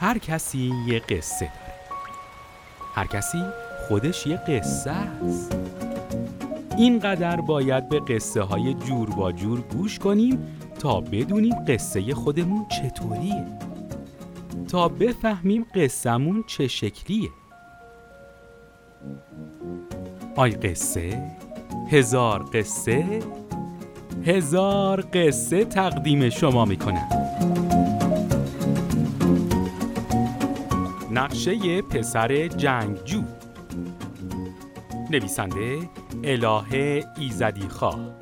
هر کسی یه قصه داره، هر کسی خودش یه قصه است. اینقدر باید به قصه های جور با جور گوش کنیم تا بدونیم قصه خودمون چطوریه، تا بفهمیم قصه‌مون چه شکلیه. آیقصه، هزارقصه، هزارقصه تقدیم شما میکنم. نقشه پسر جنگجو، نویسنده الهه ایزدی‌خواه،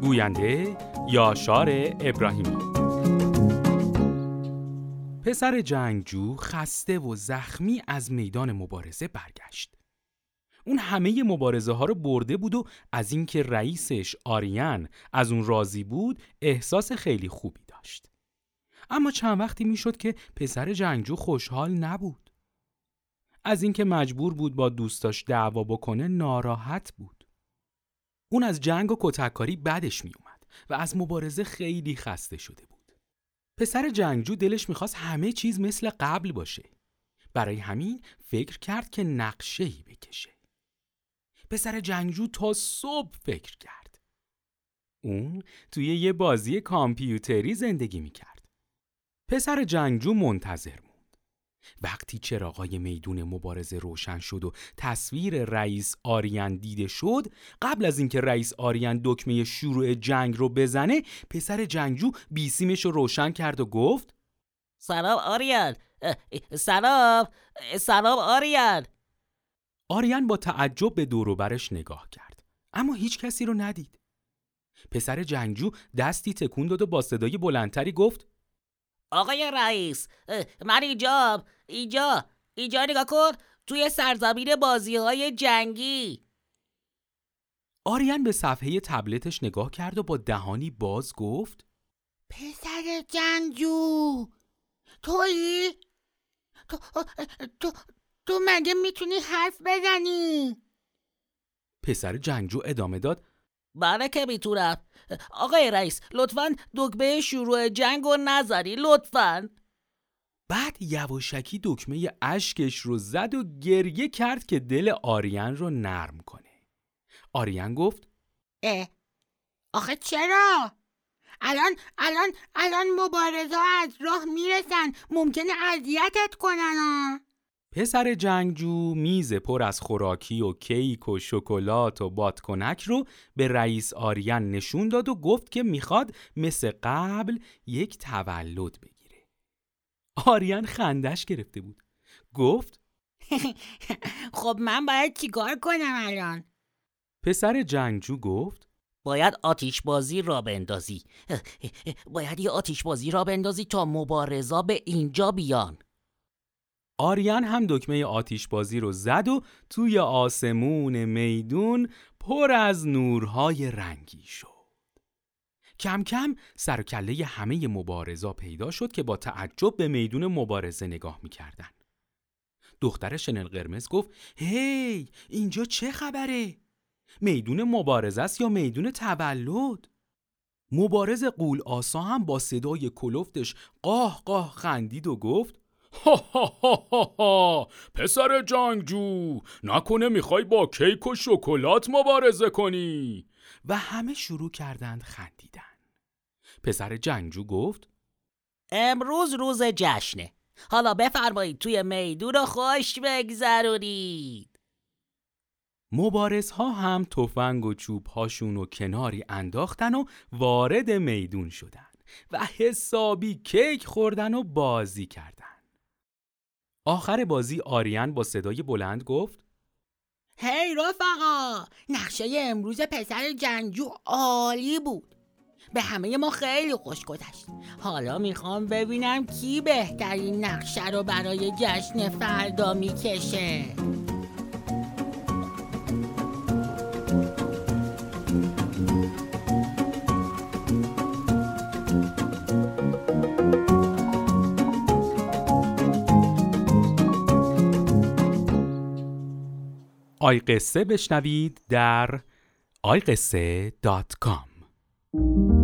گوینده یاشار ابراهیمی. پسر جنگجو خسته و زخمی از میدان مبارزه برگشت. اون همه مبارزه ها رو برده بود و از اینکه رئیسش آرین از اون راضی بود احساس خیلی خوبی داشت. اما چند وقتی میشد که پسر جنگجو خوشحال نبود. از اینکه مجبور بود با دوستاش دعوا بکنه ناراحت بود. اون از جنگ و کتککاری بدش می اومد و از مبارزه خیلی خسته شده بود. پسر جنگجو دلش میخواست همه چیز مثل قبل باشه. برای همین فکر کرد که نقشه‌ای بکشه. پسر جنگجو تا صبح فکر کرد. اون توی یه بازی کامپیوتری زندگی میکرد. پسر جنگجو منتظر موند. وقتی چراغای میدون مبارزه روشن شد و تصویر رئیس آرین دیده شد، قبل از اینکه رئیس آرین دکمه شروع جنگ رو بزنه، پسر جنگجو بیسیمش رو روشن کرد و گفت: سلام آرین، سلام آرین. آرین با تعجب به دور و برش نگاه کرد، اما هیچ کسی رو ندید. پسر جنگجو دستی تکون داد و با صدای بلندتری گفت: آقای رئیس، من اینجا نگاه کن، توی سرزمین بازی‌های جنگی. آرین به صفحه تبلتش نگاه کرد و با دهانی باز گفت: پسر جنگجو، تو مگه میتونی حرف بزنی؟ پسر جنگجو ادامه داد: بله که میتونم. آقای رئیس، لطفاً دکمه شروع جنگ رو نذاری، لطفاً. بعد یواشکی دکمه اشکش رو زد و گریه کرد که دل آرین رو نرم کنه. آرین گفت: آخه چرا؟ الان مبارزه از راه میرسن، ممکنه اذیتت کنن پسر جنگجو میز پر از خوراکی و کیک و شکلات و بادکنک رو به رئیس آرین نشون داد و گفت که میخواد مثل قبل یک تولد بگیره. آرین خندش گرفته بود. گفت: خب من باید چیکار کنم الان؟ پسر جنگجو گفت: باید آتشبازی را بندازی. باید یه آتشبازی را بندازی تا مبارزا به اینجا بیان. آرین هم دکمه آتشبازی رو زد و توی آسمون میدون پر از نورهای رنگی شد. کم کم سر و کله همه مبارزا پیدا شد که با تعجب به میدون مبارزه نگاه می‌کردن. دختر شنل قرمز گفت: هی، اینجا چه خبره؟ میدون مبارزه است یا میدون تولد؟ مبارز قول آسا هم با صدای کلفتش قاه قاه خندید و گفت: پسر جنگجو، نکنه میخوای با کیک و شکلات مبارزه کنی؟ و همه شروع کردند خندیدن. پسر جنگجو گفت: امروز روز جشنه، حالا بفرمایید توی میدون رو خوش بگذرونید. مبارزها هم تفنگ و چوب هاشون رو کناری انداختن و وارد میدون شدن و حسابی کیک خوردن و بازی کردن. آخر بازی آرین با صدای بلند گفت: هی رفقا، نقشه امروز پسر جنگجو عالی بود. به همه ما خیلی خوش گذشت. حالا میخوام ببینم کی بهترین نقشه رو برای جشن فردا میکشه. آیقصه بشنوید در آیقصه.com.